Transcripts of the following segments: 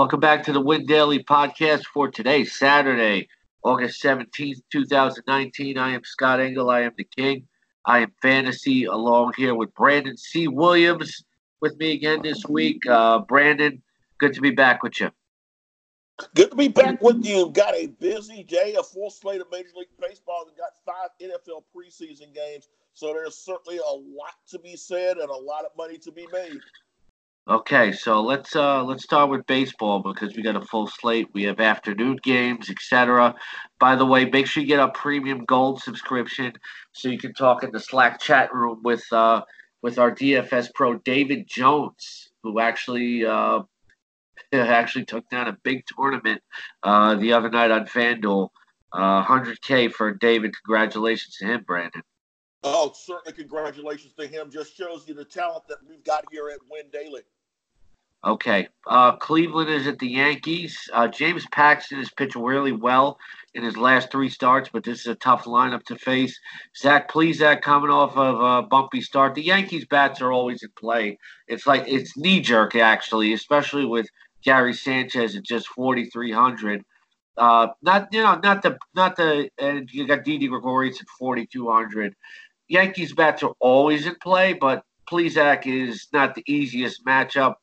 Welcome back to the Win Daily Podcast for today, Saturday, August 17th, 2019. I am Scott Engel. I am the King. I am Fantasy, along here with Brandon C. Williams with me again this week. Brandon, good to be back with you. Good to be back with you. Got a busy day, a full slate of Major League Baseball. We got 5 NFL preseason games, so there's certainly a lot to be said and a lot of money to be made. Okay, so let's start with baseball because we got a full slate. We have afternoon games, etc. By the way, make sure you get our premium gold subscription so you can talk in the Slack chat room with our DFS pro David Jones, who actually took down a big tournament the other night on FanDuel. $100K for David. Congratulations to him, Brandon. Oh, certainly congratulations to him. Just shows you the talent that we've got here at Win Daily. Okay. Cleveland is at the Yankees. James Paxton has pitched really well in his last 3 starts, but this is a tough lineup to face. Zach Plesac coming off of a bumpy start. The Yankees' bats are always in play. It's knee-jerk, actually, especially with Gary Sanchez at just 4,300. You got Didi Gregorius at 4,200. Yankees' bats are always in play, but Plesac is not the easiest matchup.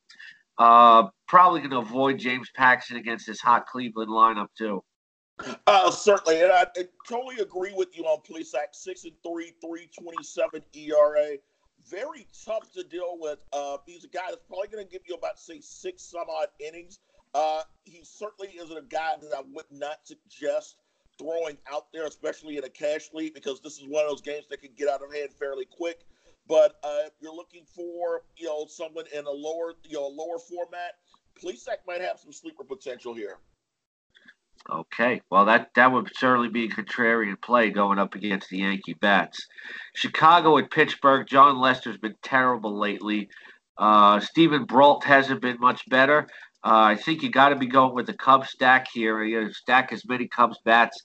Probably going to avoid James Paxton against this hot Cleveland lineup, too. Certainly, and I totally agree with you on Plesac. 6-3, 3.27 ERA. Very tough to deal with. He's a guy that's probably going to give you about, say, 6-some-odd innings. He certainly isn't a guy that I would not suggest throwing out there, especially in a cash league, because this is one of those games that can get out of hand fairly quick. But if you're looking for, someone in a lower format, Plesac might have some sleeper potential here. Okay. Well, that would certainly be a contrarian play going up against the Yankee bats. Chicago at Pittsburgh. John Lester's been terrible lately. Stephen Brault hasn't been much better. I think you got to be going with the Cubs stack here. You know, stack as many Cubs bats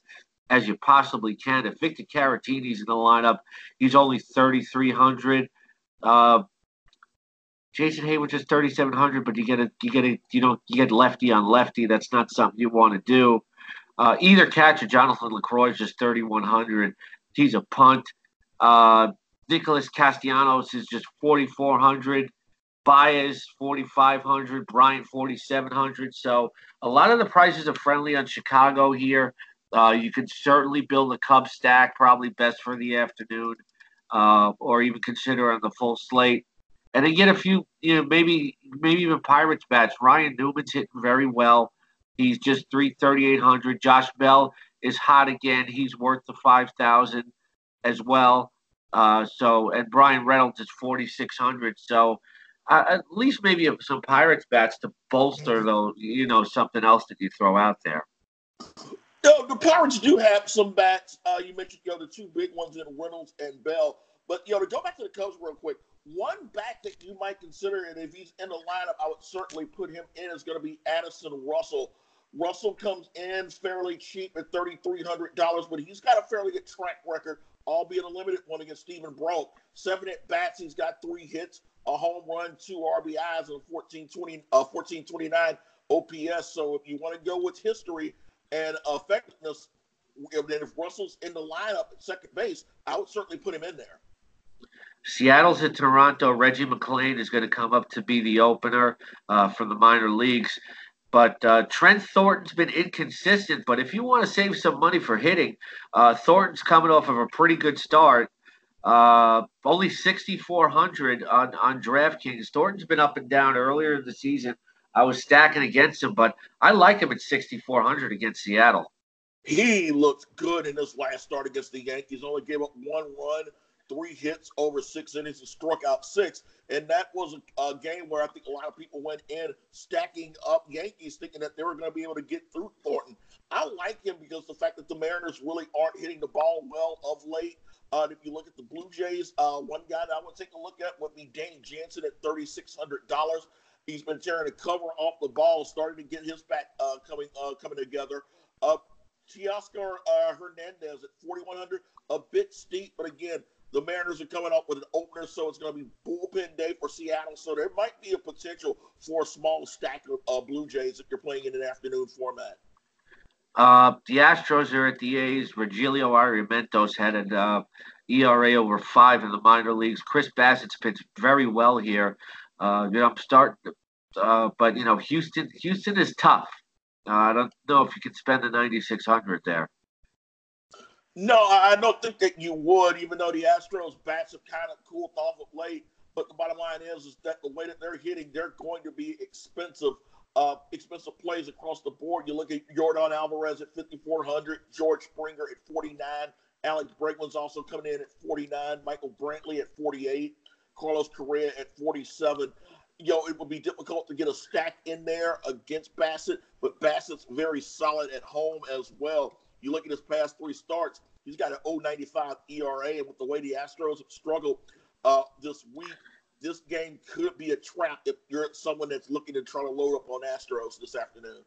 as you possibly can. If Victor Caratini's in the lineup, he's only 3,300. Jason Hayward's just 3,700, but you get lefty on lefty. That's not something you want to do. Either catcher, Jonathan LaCroix is just 3,100. He's a punt. Nicholas Castellanos is just 4,400. Baez, 4,500. Bryant, 4,700. So a lot of the prices are friendly on Chicago here. You could certainly build a Cub stack, probably best for the afternoon, or even consider on the full slate. And then get a few, maybe even Pirates bats. Ryan Newman's hitting very well. He's just 3,800. Josh Bell is hot again. He's worth the 5,000 as well. And Brian Reynolds is 4,600. So at least maybe some Pirates bats to bolster, though, something else that you throw out there. No, the Pirates do have some bats. You mentioned, the 2 big ones in Reynolds and Bell. But, to go back to the Cubs real quick, one bat that you might consider, and if he's in the lineup, I would certainly put him in, is going to be Addison Russell. Russell comes in fairly cheap at $3,300, but he's got a fairly good track record, albeit a limited one against Stephen Brault. 7 at bats, he's got 3 hits, a home run, 2 RBIs, and a 1429 OPS. So if you want to go with history and effectiveness, then if Russell's in the lineup at second base, I would certainly put him in there. Seattle's at Toronto. Reggie McClain is going to come up to be the opener from the minor leagues. But Trent Thornton's been inconsistent. But if you want to save some money for hitting, Thornton's coming off of a pretty good start. Only 6,400 on DraftKings. Thornton's been up and down earlier in the season. I was stacking against him, but I like him at 6,400 against Seattle. He looked good in his last start against the Yankees. Only gave up 1 run. 3 hits over 6 innings and struck out 6. And that was a game where I think a lot of people went in stacking up Yankees thinking that they were going to be able to get through Thornton. I like him because the fact that the Mariners really aren't hitting the ball well of late. If you look at the Blue Jays, one guy that I would take a look at would be Danny Jansen at $3,600. He's been tearing the cover off the ball, starting to get his bat coming together. Teoscar Hernandez at $4,100, a bit steep, but again, the Mariners are coming up with an opener, so it's going to be bullpen day for Seattle. So there might be a potential for a small stack of Blue Jays if you're playing in an afternoon format. The Astros are at the A's. Regilio Ariamentos had an ERA over 5 in the minor leagues. Chris Bassett's pitched very well here. But you know, Houston is tough. I don't know if you could spend the $9,600 there. No, I don't think that you would, even though the Astros' bats have kind of cooled off of late. But the bottom line is that the way that they're hitting, they're going to be expensive plays across the board. You look at Yordan Álvarez at $5,400, George Springer at $49, Alex Bregman's also coming in at $49, Michael Brantley at $48, Carlos Correa at $47. It would be difficult to get a stack in there against Bassett, but Bassett's very solid at home as well. You look at his past 3 starts, he's got an 0.95 ERA, and with the way the Astros have struggled this week, this game could be a trap if you're someone that's looking to try to load up on Astros this afternoon.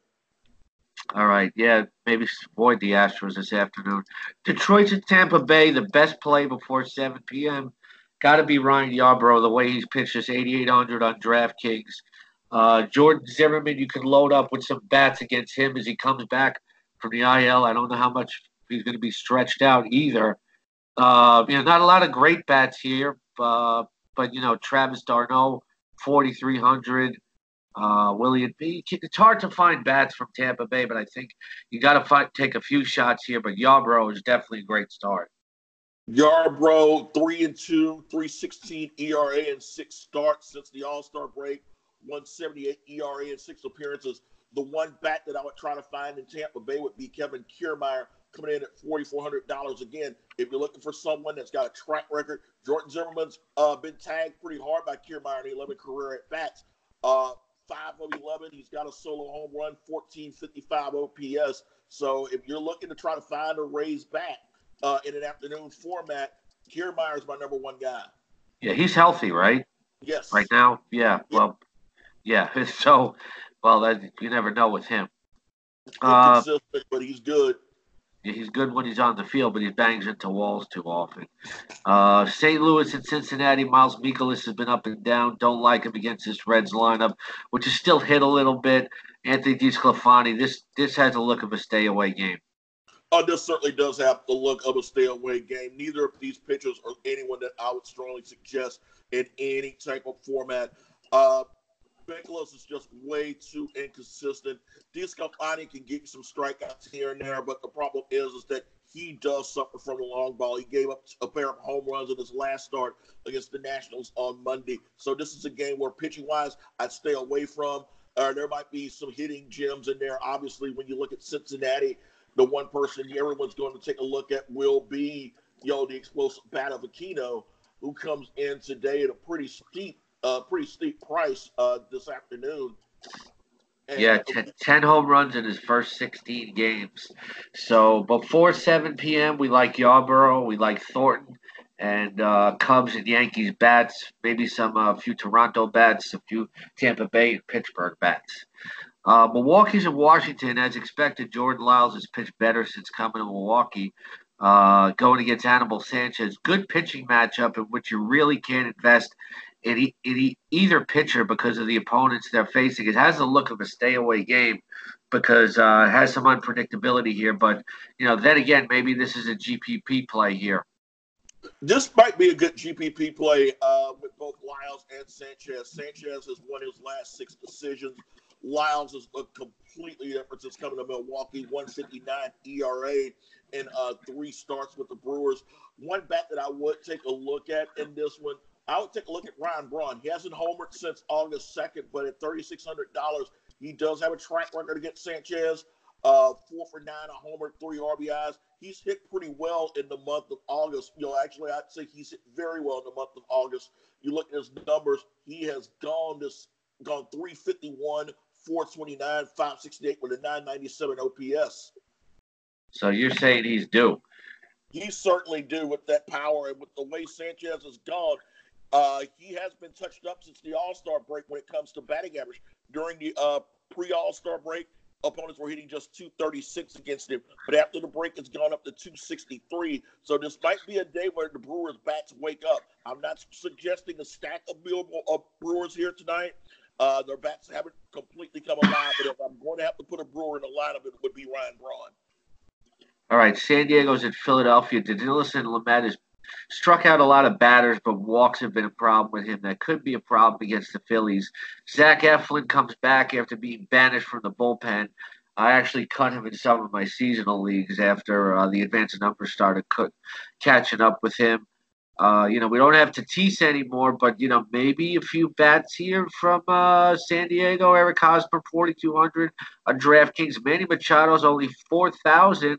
All right, yeah, maybe avoid the Astros this afternoon. Detroit's at Tampa Bay, the best play before 7 p.m. Got to be Ryan Yarbrough, the way he's pitched is $8,800 on DraftKings. Jordan Zimmerman, you can load up with some bats against him as he comes back from the IL. I don't know how much he's going to be stretched out either. Not a lot of great bats here, but Travis d'Arnaud, $4,300. Willian B. It's hard to find bats from Tampa Bay, but I think you got to take a few shots here. But Yarbrough is definitely a great start. Yarbrough, 3-2, 3.16 ERA in 6 starts since the All-Star break, 1.78 ERA in 6 appearances. The one bat that I would try to find in Tampa Bay would be Kevin Kiermaier, coming in at $4,400. Again, if you're looking for someone that's got a track record, Jordan Zimmerman's been tagged pretty hard by Kiermaier in the 11 career at bats. 5/11, he's got a solo home run, 1.455 OPS. So if you're looking to try to find a raised bat in an afternoon format, Kiermaier's my number one guy. Yeah, he's healthy, right? Yes. Right now? Yeah. Well, yeah. So, you never know with him. Inconsistent, but he's good. Yeah, he's good when he's on the field, but he bangs into walls too often. St. Louis and Cincinnati, Miles Mikolas has been up and down. Don't like him against this Reds lineup, which is still hit a little bit. Anthony DeSclafani, this has a look of a stay-away game. This certainly does have the look of a stay-away game. Neither of these pitchers are anyone that I would strongly suggest in any type of format. Mikolas is just way too inconsistent. DeSclafani can get you some strikeouts here and there, but the problem is that he does suffer from the long ball. He gave up a pair of home runs in his last start against the Nationals on Monday. So this is a game where pitching-wise I'd stay away from. There might be some hitting gems in there. Obviously, when you look at Cincinnati, the one person everyone's going to take a look at will be the explosive bat of Aquino, who comes in today at a pretty steep price this afternoon. And 10 home runs in his first 16 games. So before 7 p.m., we like Yarbrough, we like Thornton, and Cubs and Yankees bats, maybe some few Toronto bats, a few Tampa Bay and Pittsburgh bats. Milwaukee's in Washington, as expected. Jordan Lyles has pitched better since coming to Milwaukee. Going against Aníbal Sánchez, good pitching matchup in which you really can't invest in either pitcher because of the opponents they're facing. It has the look of a stay-away game because it has some unpredictability here. But, then again, maybe this is a GPP play here. This might be a good GPP play with both Lyles and Sanchez. Sanchez has won his last 6 decisions. Lyles is a completely different since coming to Milwaukee, 1.59 ERA in 3 starts with the Brewers. One bat that I would take a look at in this one, I would take a look at Ryan Braun. He hasn't homered since August 2nd, but at $3,600, he does have a track record against Sanchez, 4 for 9, a homer, 3 RBIs. He's hit pretty well in the month of August. Actually, I'd say he's hit very well in the month of August. You look at his numbers, he has gone 351, 429, 568 with a 997 OPS. So you're saying he's due? He certainly due with that power, and with the way Sanchez has gone, he has been touched up since the All-Star break when it comes to batting average. During the pre-All-Star break, opponents were hitting just 236 against him. But after the break, it's gone up to 263. So this might be a day where the Brewers' bats wake up. I'm not suggesting a stack of Brewers here tonight. Their bats haven't completely come alive. But if I'm going to have to put a Brewer in the lineup, it would be Ryan Braun. All right, San Diego's at Philadelphia. DeDillis and Lamet has struck out a lot of batters, but walks have been a problem with him. That could be a problem against the Phillies. Zach Eflin comes back after being banished from the bullpen. I actually cut him in some of my seasonal leagues after the advanced numbers started catching up with him. We don't have Tatis anymore, but, maybe a few bats here from San Diego. Eric Hosmer, 4,200 on DraftKings. Manny Machado's only 4,000. You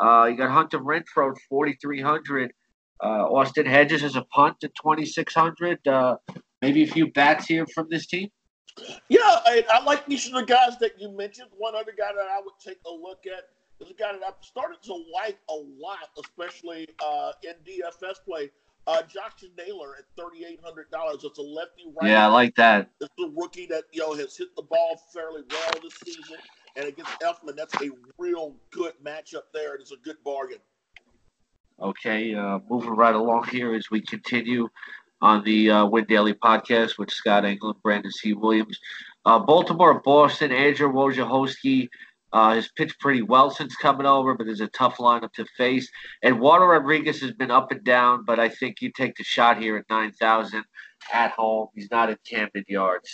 got Hunter Renfroe, 4,300. Austin Hedges has a punt at 2,600. Maybe a few bats here from this team. Yeah, I like these other guys that you mentioned. One other guy that I would take a look at is a guy that I've started to like a lot, especially in DFS play. Josh Naylor at $3,800. It's a lefty right. Yeah, I like that. It's a rookie that has hit the ball fairly well this season, and against Eflin, that's a real good matchup there. It's a good bargain. Okay, moving right along here as we continue on the Win Daily Podcast with Scott Engel and Brandon C. Williams. Baltimore, Boston, Andrew Wojciechowski has pitched pretty well since coming over, but there's a tough lineup to face. Eduardo Rodriguez has been up and down, but I think you take the shot here at 9,000 at home. He's not at Camden Yards.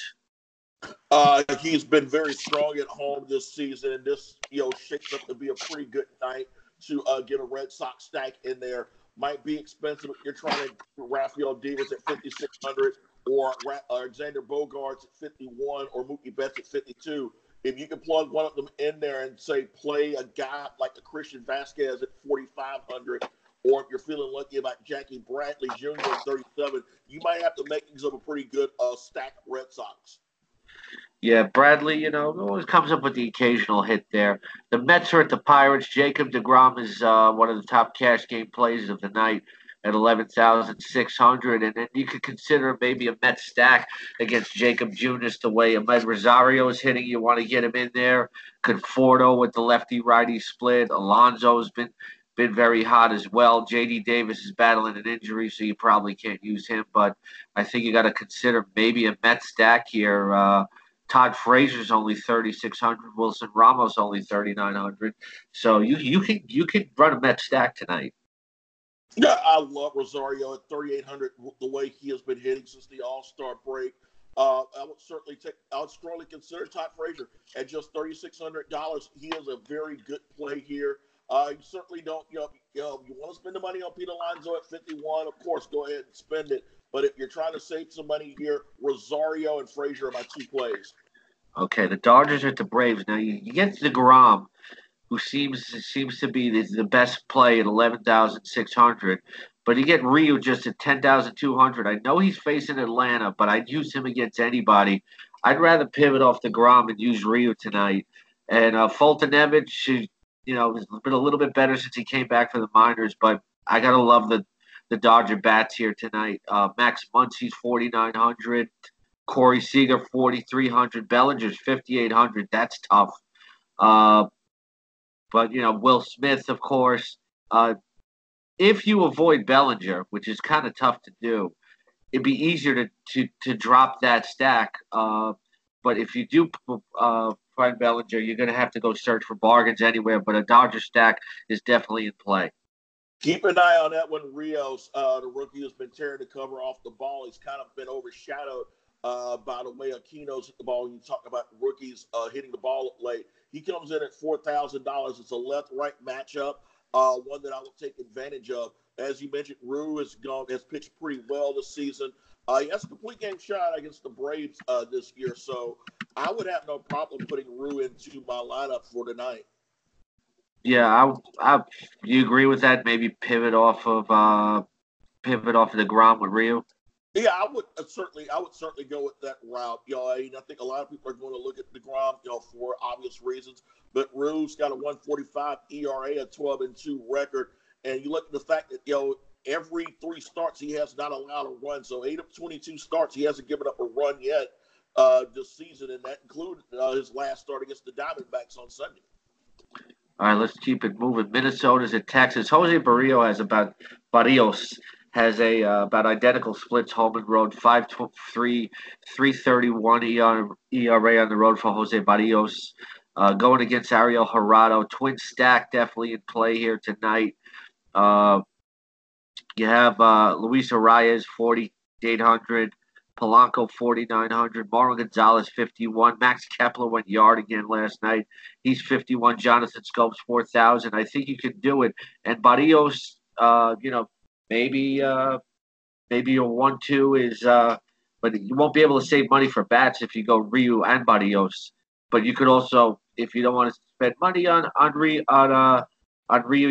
He's been very strong at home this season, and this shakes up to be a pretty good night to get a Red Sox stack in there. Might be expensive if you're trying to Rafael Devers at 5,600 or Xander Bogaerts at 51 or Mookie Betts at 52. If you can plug one of them in there and say play a guy like a Christian Vasquez at 4,500, or if you're feeling lucky about Jackie Bradley Jr. at 37, you might have to make these up a pretty good stack of Red Sox. Yeah, Bradley, always comes up with the occasional hit there. The Mets are at the Pirates. Jacob DeGrom is one of the top cash game plays of the night at 11,600. And then you could consider maybe a Mets stack against Jacob Junis the way Amed Rosario is hitting. You want to get him in there. Conforto with the lefty-righty split. Alonso's been very hot as well. J.D. Davis is battling an injury, so you probably can't use him. But I think you got to consider maybe a Mets stack here. Todd Frazier's only 3,600. Wilson Ramos only 3,900. So you can run a Mets stack tonight. Yeah, I love Rosario at 3,800. The way he has been hitting since the All-Star break, I would strongly consider Todd Frazier at just $3,600. He is a very good play here. You certainly don't. You want to spend the money on Pete Alonso at 51? Of course, go ahead and spend it. But if you're trying to save some money here, Rosario and Frazier are my two plays. Okay, the Dodgers are at the Braves. Now you get DeGrom, who seems to be the best play at 11,600. But you get Ryu just at 10,200. I know he's facing Atlanta, but I'd use him against anybody. I'd rather pivot off DeGrom and use Ryu tonight. And Fulton Evans, has been a little bit better since he came back from the minors. But I gotta love the Dodger bats here tonight. Max Muncy's 4,900. Corey Seager, 4,300. Bellinger's 5,800. That's tough. But Will Smith, of course. If you avoid Bellinger, which is kind of tough to do, it'd be easier to drop that stack. But if you do find Bellinger, you're going to have to go search for bargains anywhere. But a Dodger stack is definitely in play. Keep an eye on that one. Rios, the rookie, has been tearing the cover off the ball. He's kind of been overshadowed by the way Aquino's hit the ball. You talk about rookies hitting the ball late. He comes in at $4,000. It's a left-right matchup, one that I will take advantage of. As you mentioned, Rue has pitched pretty well this season. He has a complete game shot against the Braves this year, so I would have no problem putting Rue into my lineup for tonight. Yeah, I you agree with that? Maybe pivot off of DeGrom with Ryu. Yeah, I would certainly go with that route. I think a lot of people are going to look at DeGrom, for obvious reasons. But Rue's got a 1.45 ERA, a 12-2 record, and you look at the fact that every 3 starts he has not allowed a run. So 8 of 22 starts he hasn't given up a run yet. this season, and that included his last start against the Diamondbacks on Sunday. All right, let's keep it moving. Minnesota's at Texas. Jose Barrios has about identical splits home and road, 5.23, 3.31 ERA on the road for Jose Barrios. Going against Ariel Jurado. Twin stack definitely in play here tonight. You have Luis Arias, 4,800. Polanco, 4,900. Marlon Gonzalez, 51. Max Kepler went yard again last night. He's 51. Jonathan Scopes, 4,000. I think you could do it. And Barrios, maybe your 1-2 is, but you won't be able to save money for bats if you go Ryu and Barrios. But you could also, if you don't want to spend money on Ryu and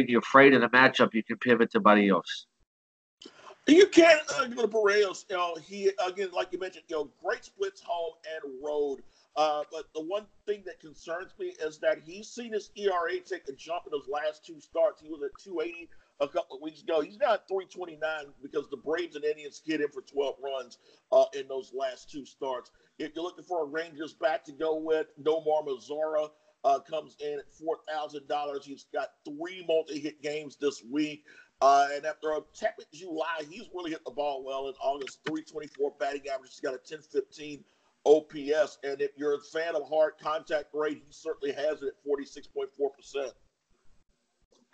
you're afraid of the matchup, you can pivot to Barrios. You can go to Barrios. He, again, like you mentioned, great splits home and road. But the one thing that concerns me is that he's seen his ERA take a jump in his last two starts. He was at 280 a couple of weeks ago. He's now at 329 because the Braves and Indians get him for 12 runs in those last two starts. If you're looking for a Rangers bat to go with, Nomar Mazara comes in at $4,000. He's got three multi-hit games this week. And after a tepid July, he's really hit the ball well in August. 324 batting average. He's got a 1015 OPS. And if you're a fan of hard contact rate, he certainly has it at 46.4%.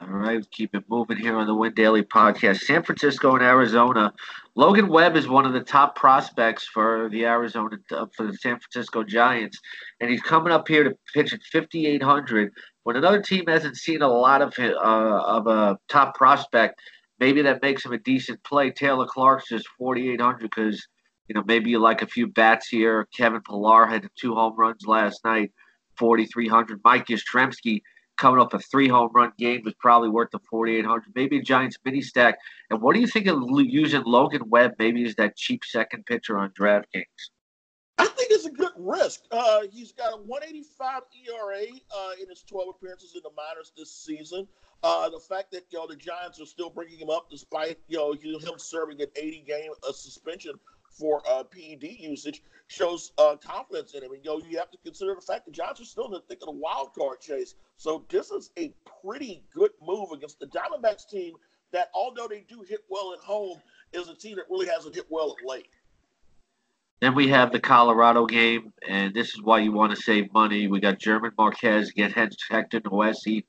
All right, keep it moving here on the Win Daily Podcast. San Francisco and Arizona. Logan Webb is one of the top prospects for the San Francisco Giants, and he's coming up here to pitch at 5,800. When another team hasn't seen a lot of a top prospect, maybe that makes him a decent play. Taylor Clark's just 4,800 because maybe you like a few bats here. Kevin Pillar had 2 home runs last night, 4,300. Mike Yastrzemski, coming up a 3 home run game was probably worth the 4,800. Maybe a Giants mini stack. And what do you think of using Logan Webb? Maybe as that cheap second pitcher on DraftKings. I think it's a good risk. He's got a 1.85 ERA in his 12 appearances in the minors this season. The fact that the Giants are still bringing him up despite him serving an 80-game suspension for PED usage shows confidence in him. And, you have to consider the fact that Giants are still in the thick of the wild card chase. So this is a pretty good move against the Diamondbacks team that, although they do hit well at home, is a team that really hasn't hit well at late. Then we have the Colorado game, and this is why you want to save money. We got German Marquez against Hector Noesi.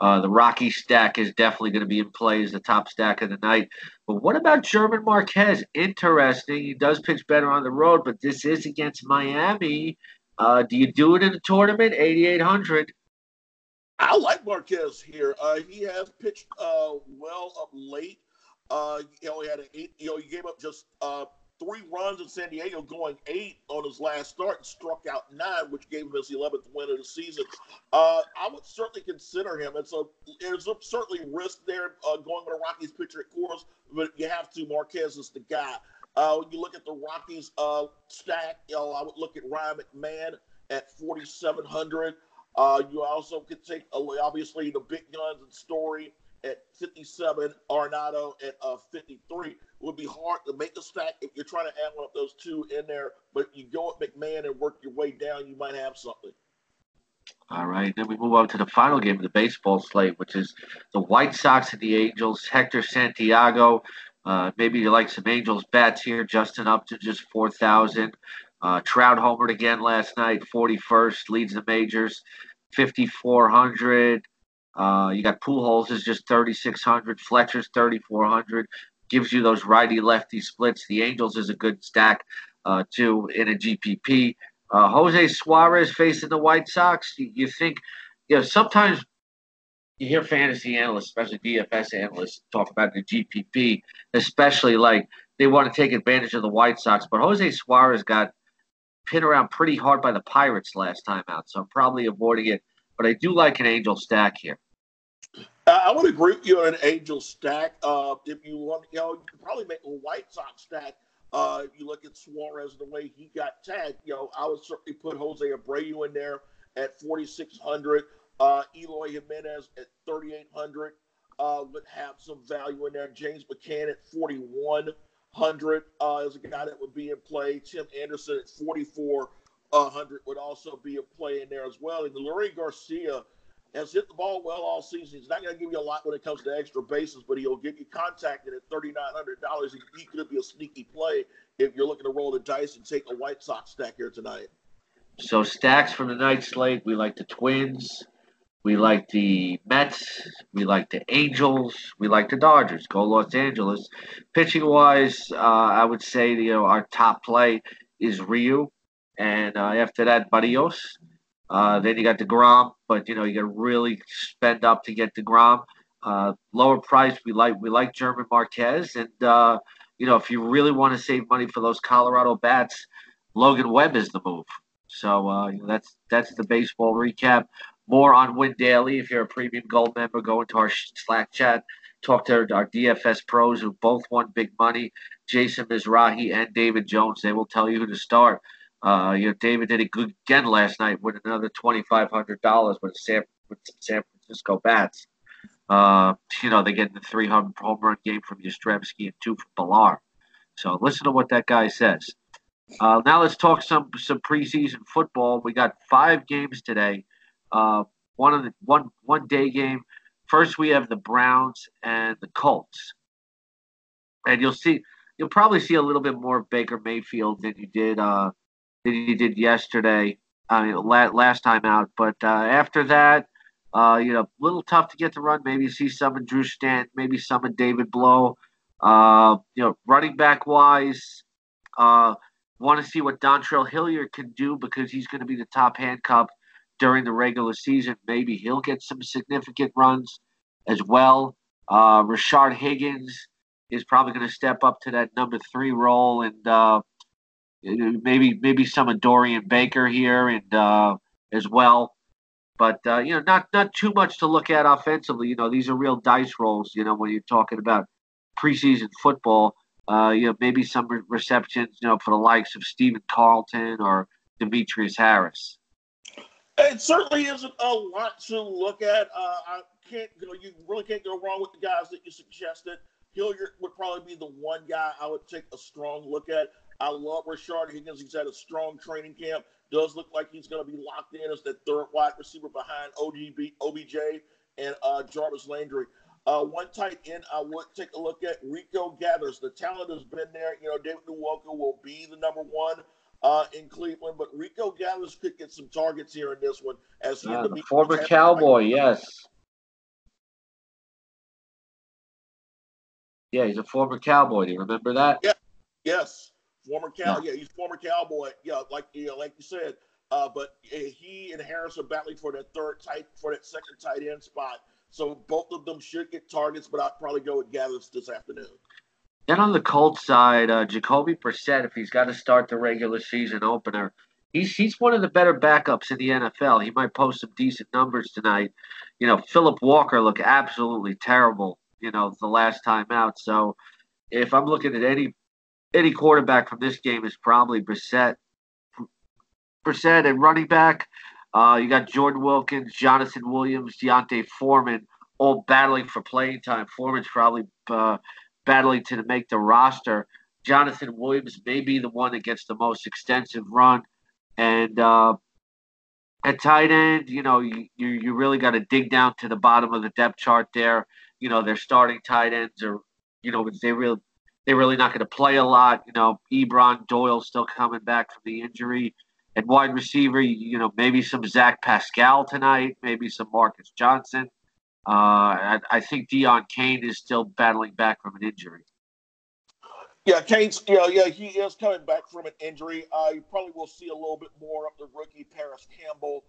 The Rocky stack is definitely going to be in play as the top stack of the night. But what about German Marquez? Interesting. He does pitch better on the road, but this is against Miami. Do you do it in a tournament? 8,800. I like Marquez here. He has pitched well up late. He had he gave up just 3 runs in San Diego, going 8 on his last start, and struck out 9, which gave him his 11th win of the season. I would certainly consider him. There's certainly risk there going with a Rockies pitcher at Coors, but you have to. Marquez is the guy. When you look at the Rockies stack, I would look at Ryan McMahon at 4,700. You also could take, obviously, the big guns and Story at 57, Arenado at 53. It would be hard to make the stack if you're trying to add one of those two in there, but you go at McMahon and work your way down, you might have something. All right, then we move on to the final game of the baseball slate, which is the White Sox and the Angels. Hector Santiago, maybe you like some Angels bats here. Justin Upton, just 4,000. Trout homered again last night, 41st, leads the majors, 5,400. You got Pujols is just 3,600. Fletcher's 3,400. Gives you those righty-lefty splits. The Angels is a good stack, too, in a GPP. Jose Suarez facing the White Sox. You think, sometimes you hear fantasy analysts, especially DFS analysts, talk about the GPP, especially like they want to take advantage of the White Sox. But Jose Suarez got pinned around pretty hard by the Pirates last time out, so I'm probably avoiding it. But I do like an Angel stack here. I would agree with you on an Angel stack. If you want, you could probably make a White Sox stack. If you look at Suarez the way he got tagged, I would certainly put Jose Abreu in there at 4,600. Eloy Jimenez at 3,800 would have some value in there. James McCann at 4,100 is a guy that would be in play. Tim Anderson at 4,400. 100 would also be a play in there as well. And Larry Garcia has hit the ball well all season. He's not going to give you a lot when it comes to extra bases, but he'll get you contacted at $3,900. He could be a sneaky play if you're looking to roll the dice and take a White Sox stack here tonight. So stacks from the night slate, we like the Twins, we like the Mets, we like the Angels, we like the Dodgers. Go Los Angeles. Pitching-wise, I would say our top play is Ryu, and after that, Barrios. Then you got DeGrom, but you got to really spend up to get DeGrom. Lower price, we like German Marquez, and if you really want to save money for those Colorado bats, Logan Webb is the move. So that's the baseball recap. More on Win Daily. If you're a premium gold member, go into our Slack chat. Talk to our DFS pros who both won big money, Jason Mizrahi and David Jones. They will tell you who to start. David did it good again last night with another $2,500 with some San Francisco bats. They're getting the 300 home run game from Yastrzemski and 2 from Villar. So listen to what that guy says. Now let's talk some preseason football. We got 5 games today. One day game. First, we have the Browns and the Colts, and you'll probably see a little bit more of Baker Mayfield than you did yesterday. I mean, last time out. But after that, a little tough to get the run. Maybe you see some of Drew Stanton, maybe some of David Blow. Running back wise, want to see what Dontrell Hilliard can do because he's going to be the top handcuff during the regular season. Maybe he'll get some significant runs as well. Rashard Higgins is probably going to step up to that number 3 role, and maybe some of Dorian Baker here and as well. But, not too much to look at offensively. These are real dice rolls, when you're talking about preseason football. Maybe some receptions, for the likes of Steven Carlton or Demetrius Harris. It certainly isn't a lot to look at. You really can't go wrong with the guys that you suggested. Hilliard would probably be the one guy I would take a strong look at. I love Rashard Higgins. He's had a strong training camp. Does look like he's going to be locked in as that third wide receiver behind OBJ and Jarvis Landry. One tight end I would take a look at, Rico Gathers. The talent has been there. David Nwoko will be the number 1 in Cleveland, but Rico Gathers could get some targets here in this one. As the former Cowboy, yes. Yeah, he's a former Cowboy. Do you remember that? Yeah. Yes. He's former Cowboy. Yeah, like you said. But he and Harris are battling for that second tight end spot. So both of them should get targets, but I'd probably go with Gathers this afternoon. Then on the Colts side, Jacoby Brissett, if he's got to start the regular season opener, he's one of the better backups in the NFL. He might post some decent numbers tonight. Philip Walker looked absolutely terrible, the last time out. So if I'm looking at any quarterback from this game, is probably Brissett. Brissett and running back, you got Jordan Wilkins, Jonathan Williams, Deontay Foreman, all battling for playing time. Foreman's probably battling to make the roster. Jonathan Williams may be the one that gets the most extensive run. And at tight end, you really got to dig down to the bottom of the depth chart there. Their starting tight ends are, they're really not going to play a lot. Ebron Doyle still coming back from the injury. And wide receiver, maybe some Zach Pascal tonight, maybe some Marcus Johnson. I think Deion Kane is still battling back from an injury. Yeah, Kane's, he is coming back from an injury. You probably will see a little bit more of the rookie Paris Campbell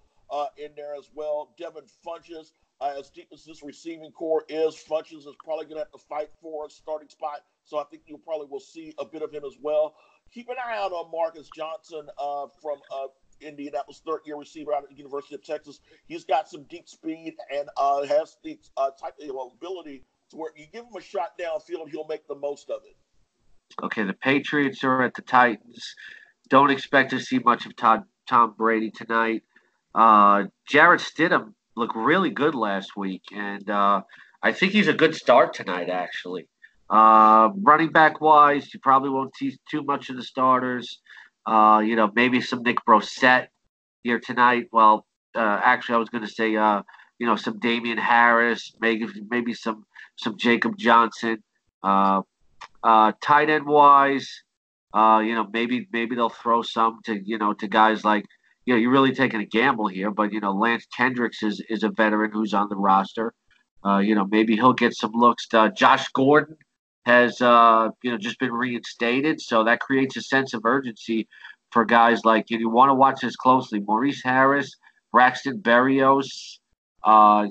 in there as well. Devin Funchess, as deep as this receiving core is, Funchess is probably going to have to fight for a starting spot. So I think you probably will see a bit of him as well. Keep an eye out on Marcus Johnson from Indianapolis, third-year receiver out of the University of Texas. He's got some deep speed and has the type of ability to where you give him a shot downfield, he'll make the most of it. Okay, the Patriots are at the Titans. Don't expect to see much of Tom Brady tonight. Jarrett Stidham looked really good last week, and I think he's a good start tonight, actually. Running back-wise, you probably won't see too much of the starters. You know, maybe some Nick Brosette here tonight. Well, actually, I was going to say, you know, some Damian Harris, maybe some Jacob Johnson. Tight end wise, you know, maybe they'll throw some to, you know, to guys like, you know, you're really taking a gamble here, but, you know, Lance Kendricks is a veteran who's on the roster. You know, maybe he'll get some looks. Josh Gordon has, you know, just been reinstated. So that creates a sense of urgency for guys like, you know, you want to watch this closely. Maurice Harris, Braxton Berrios,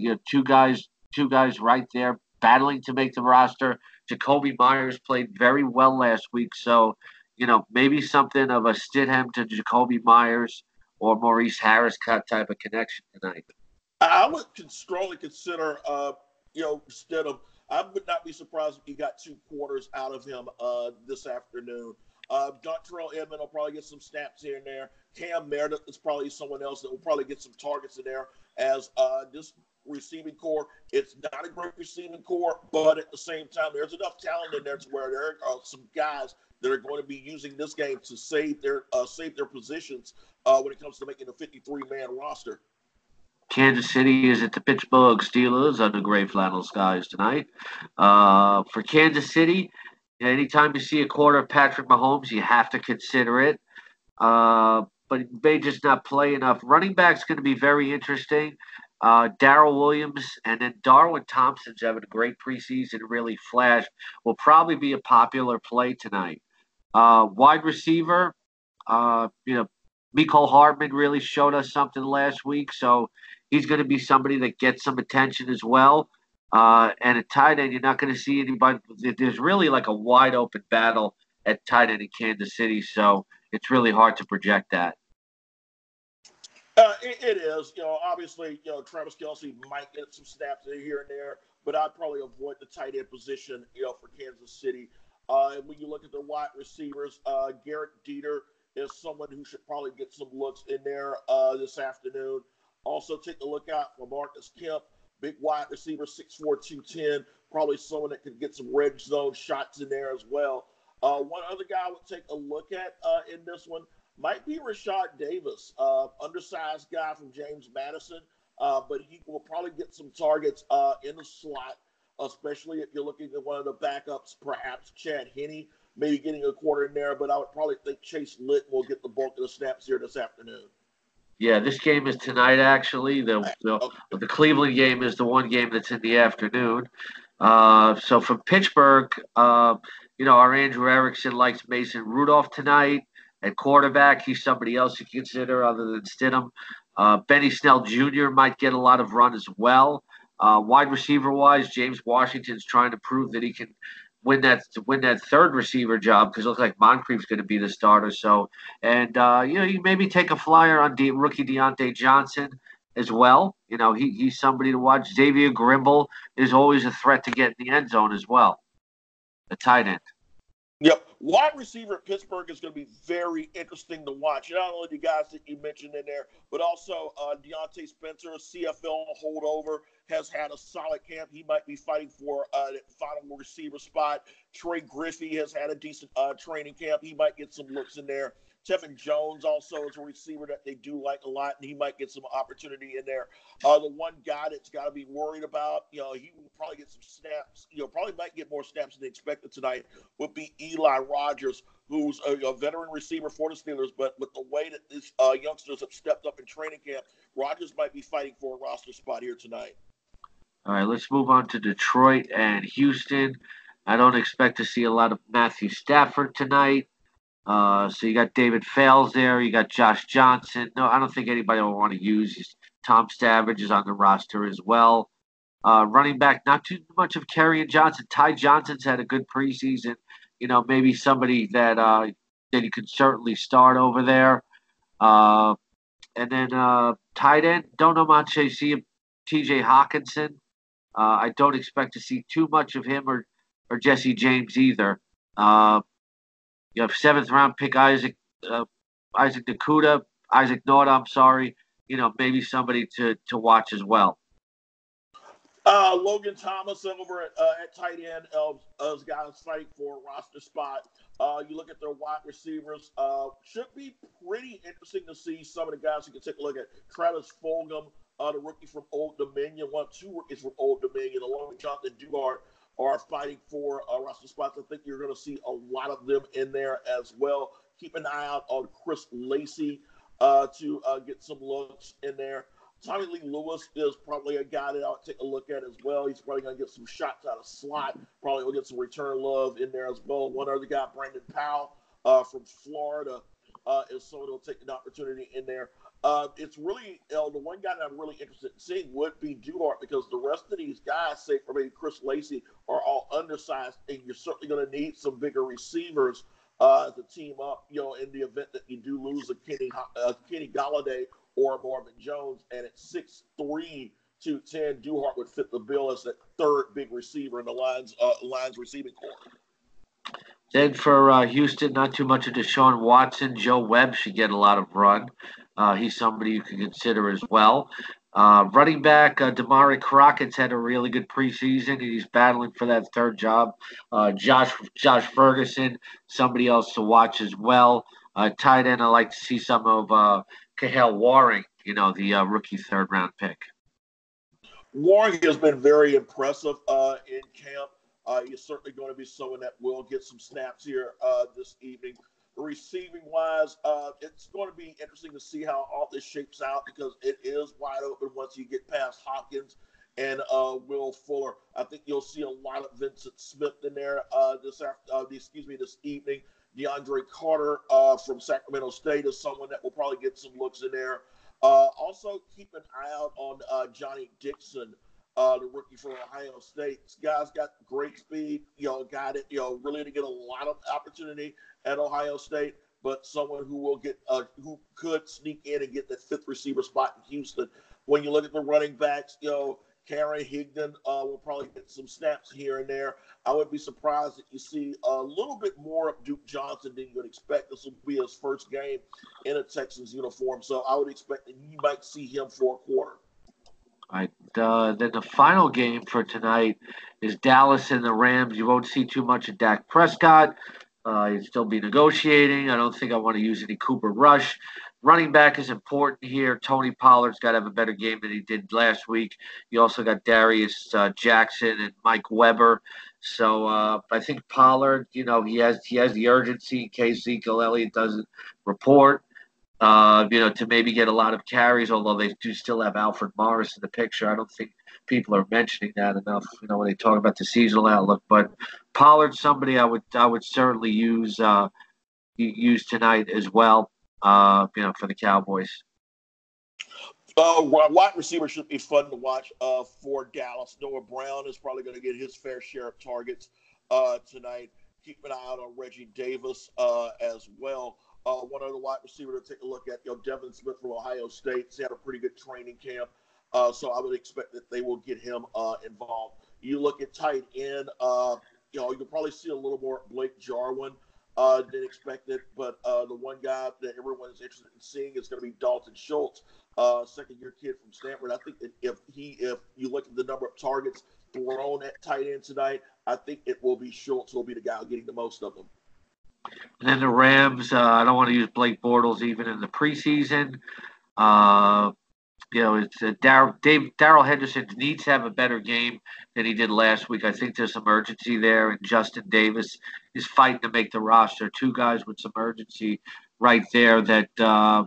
you know, two guys right there battling to make the roster. Jacoby Myers played very well last week. So, you know, maybe something of a Stidham to Jacoby Myers or Maurice Harris type of connection tonight. I would strongly consider, you know, Stidham. I would not be surprised if he got two quarters out of him this afternoon. Dontrell Edmond will probably get some snaps here and there. Cam Meredith is probably someone else that will probably get some targets in there as this receiving core. It's not a great receiving core, but at the same time, there's enough talent in there to where there are some guys that are going to be using this game to save their positions when it comes to making a 53-man roster. Kansas City is at the Pittsburgh Steelers under gray flannel skies tonight. For Kansas City, anytime you see a quarter of Patrick Mahomes, you have to consider it. But he may just not play enough. Running back's going to be very interesting. Darrell Williams and then Darwin Thompson's having a great preseason, really flashed. Will probably be a popular play tonight. Wide receiver, you know, Mecole Hardman really showed us something last week, so he's going to be somebody that gets some attention as well. And at tight end, you're not going to see anybody. There's really like a wide open battle at tight end in Kansas City, so it's really hard to project that. It is. You know, obviously, you know, Travis Kelce might get some snaps here and there, but I'd probably avoid the tight end position, you know, for Kansas City. And when you look at the wide receivers, Garrett Dieter is someone who should probably get some looks in there this afternoon. Also, take a look out for Marcus Kemp, big wide receiver, 6'4", 210, probably someone that could get some red zone shots in there as well. One other guy I would take a look at in this one might be Rashad Davis, undersized guy from James Madison, but he will probably get some targets in the slot, especially if you're looking at one of the backups, perhaps Chad Henne, maybe getting a quarter in there, but I would probably think Chase Litton will get the bulk of the snaps here this afternoon. Yeah, this game is tonight, actually. The Cleveland game is the one game that's in the afternoon. So from Pittsburgh, you know, our Andrew Erickson likes Mason Rudolph tonight. At quarterback, he's somebody else you can consider other than Stidham. Benny Snell Jr. might get a lot of run as well. Wide receiver-wise, James Washington's trying to prove that he can win that third receiver job because it looks like Moncrief's going to be the starter. So, and, you know, you maybe take a flyer on rookie Deontay Johnson as well. You know, he's somebody to watch. Xavier Grimble is always a threat to get in the end zone as well, the tight end. Yep. Wide receiver at Pittsburgh is going to be very interesting to watch. Not only the guys that you mentioned in there, but also Deontay Spencer, CFL holdover, has had a solid camp. He might be fighting for the final receiver spot. Trey Griffey has had a decent training camp. He might get some looks in there. Tevin Jones also is a receiver that they do like a lot, and he might get some opportunity in there. The one guy that's got to be worried about, you know, he will probably get some snaps. You know, probably might get more snaps than they expected tonight would be Eli Rogers, who's a veteran receiver for the Steelers. But with the way that these youngsters have stepped up in training camp, Rogers might be fighting for a roster spot here tonight. All right, let's move on to Detroit and Houston. I don't expect to see a lot of Matthew Stafford tonight. So you got David Fales there. You got Josh Johnson. No, I don't think anybody will want to use. Tom Savage is on the roster as well. Running back, not too much of Kerryon Johnson. Ty Johnson's had a good preseason. You know, maybe somebody that you could certainly start over there. And then tight end, don't know much. I see T.J. Hockenson. I don't expect to see too much of him or Jesse James either. You have seventh-round pick Isaac Nauta, you know, maybe somebody to watch as well. Logan Thomas over at tight end has got a sight for a roster spot. You look at their wide receivers. Should be pretty interesting to see some of the guys. You can take a look at Travis Fulgham, the rookie from Old Dominion. Two rookies from Old Dominion, along with Jonathan Dugard, are fighting for roster spots. I think you're going to see a lot of them in there as well. Keep an eye out on Chris Lacey to get some looks in there. Tommy Lee Lewis is probably a guy that I'll take a look at as well. He's probably going to get some shots out of slot. Probably will get some return love in there as well. One other guy, Brandon Powell from Florida, is someone who will take an opportunity in there. It's really the one guy that I'm really interested in seeing would be Duhart, because the rest of these guys, say for maybe Chris Lacey, are all undersized, and you're certainly going to need some bigger receivers to team up, you know, in the event that you do lose a Kenny Golladay or Marvin Jones. And at 6'3", 210, Duhart would fit the bill as that third big receiver in the Lions receiving corps. Then for Houston, not too much of Deshaun Watson. Joe Webb should get a lot of run. He's somebody you can consider as well. Running back, Damari Crockett's had a really good preseason. He's battling for that third job. Josh Ferguson, somebody else to watch as well. Tight end, I like to see some of Cahill Waring, the rookie third-round pick. Waring has been very impressive in camp. He's certainly going to be someone that will get some snaps here this evening. Receiving-wise, it's going to be interesting to see how all this shapes out, because it is wide open once you get past Hopkins and Will Fuller. I think you'll see a lot of Vincent Smith in there this evening. DeAndre Carter from Sacramento State is someone that will probably get some looks in there. Also, keep an eye out on Johnny Dixon, the rookie from Ohio State. This guy's got great speed, got it, really to get a lot of opportunity at Ohio State, but someone who will get, who could sneak in and get that fifth receiver spot in Houston. When you look at the running backs, Karen Higdon will probably get some snaps here and there. I would be surprised if you see a little bit more of Duke Johnson than you would expect. This will be his first game in a Texans uniform, so I would expect that you might see him for a quarter. All right. Then the final game for tonight is Dallas and the Rams. You won't see too much of Dak Prescott. He'd still be negotiating. I don't think I want to use any Cooper Rush. Running back is important here. Tony Pollard's got to have a better game than he did last week. You also got Darius Jackson and Mike Weber. So I think Pollard, he has the urgency in case Zeke Elliott doesn't report, to maybe get a lot of carries, although they do still have Alfred Morris in the picture. I don't think people are mentioning that enough, when they talk about the seasonal outlook. But Pollard's somebody I would certainly use tonight as well. For the Cowboys. Wide receiver should be fun to watch for Dallas. Noah Brown is probably going to get his fair share of targets tonight. Keep an eye out on Reggie Davis as well. One other wide receiver to take a look at, Devin Smith from Ohio State. He's had a pretty good training camp, so I would expect that they will get him involved. You look at tight end, you'll probably see a little more Blake Jarwin than expected, but the one guy that everyone is interested in seeing is going to be Dalton Schultz, second-year kid from Stanford. I think that if you look at the number of targets thrown at tight end tonight, I think it will be Schultz who will be the guy getting the most of them. And then the Rams, I don't want to use Blake Bortles even in the preseason. It's Darrell Henderson needs to have a better game than he did last week. I think there's some urgency there, and Justin Davis is fighting to make the roster. Two guys with some urgency right there that,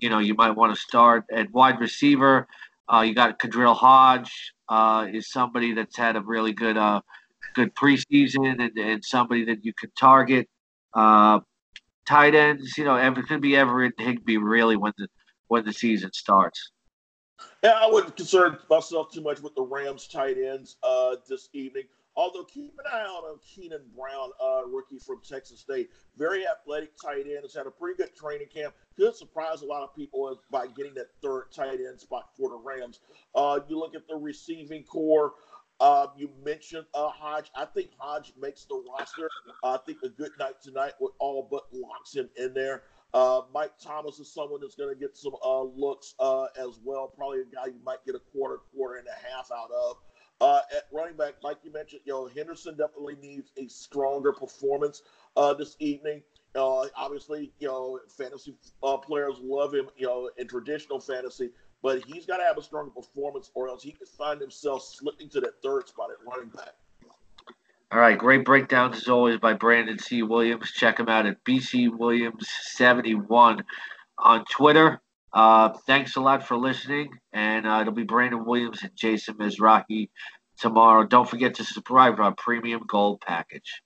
you might want to start. At wide receiver, you got Kadril Hodge is somebody that's had a really good preseason and somebody that you could target. Tight ends, it could be Everett Higbee really when the season starts. Yeah, I wouldn't concern myself too much with the Rams tight ends this evening. Although keep an eye out on Keenan Brown, rookie from Texas State. Very athletic tight end. Has had a pretty good training camp. Could surprise a lot of people by getting that third tight end spot for the Rams. You look at the receiving corps. You mentioned Hodge. I think Hodge makes the roster. I think a good night tonight with all but locks him in there. Mike Thomas is someone that's going to get some looks as well. Probably a guy you might get a quarter and a half out of. At running back, like you mentioned, Henderson definitely needs a stronger performance this evening. Obviously, fantasy players love him, in traditional fantasy, but he's got to have a stronger performance or else he could find himself slipping to that third spot at running back. All right, great breakdowns as always by Brandon C. Williams. Check him out at BCWilliams71 on Twitter. Thanks a lot for listening, and it'll be Brandon Williams and Jason Mizrahi tomorrow. Don't forget to subscribe to our premium gold package.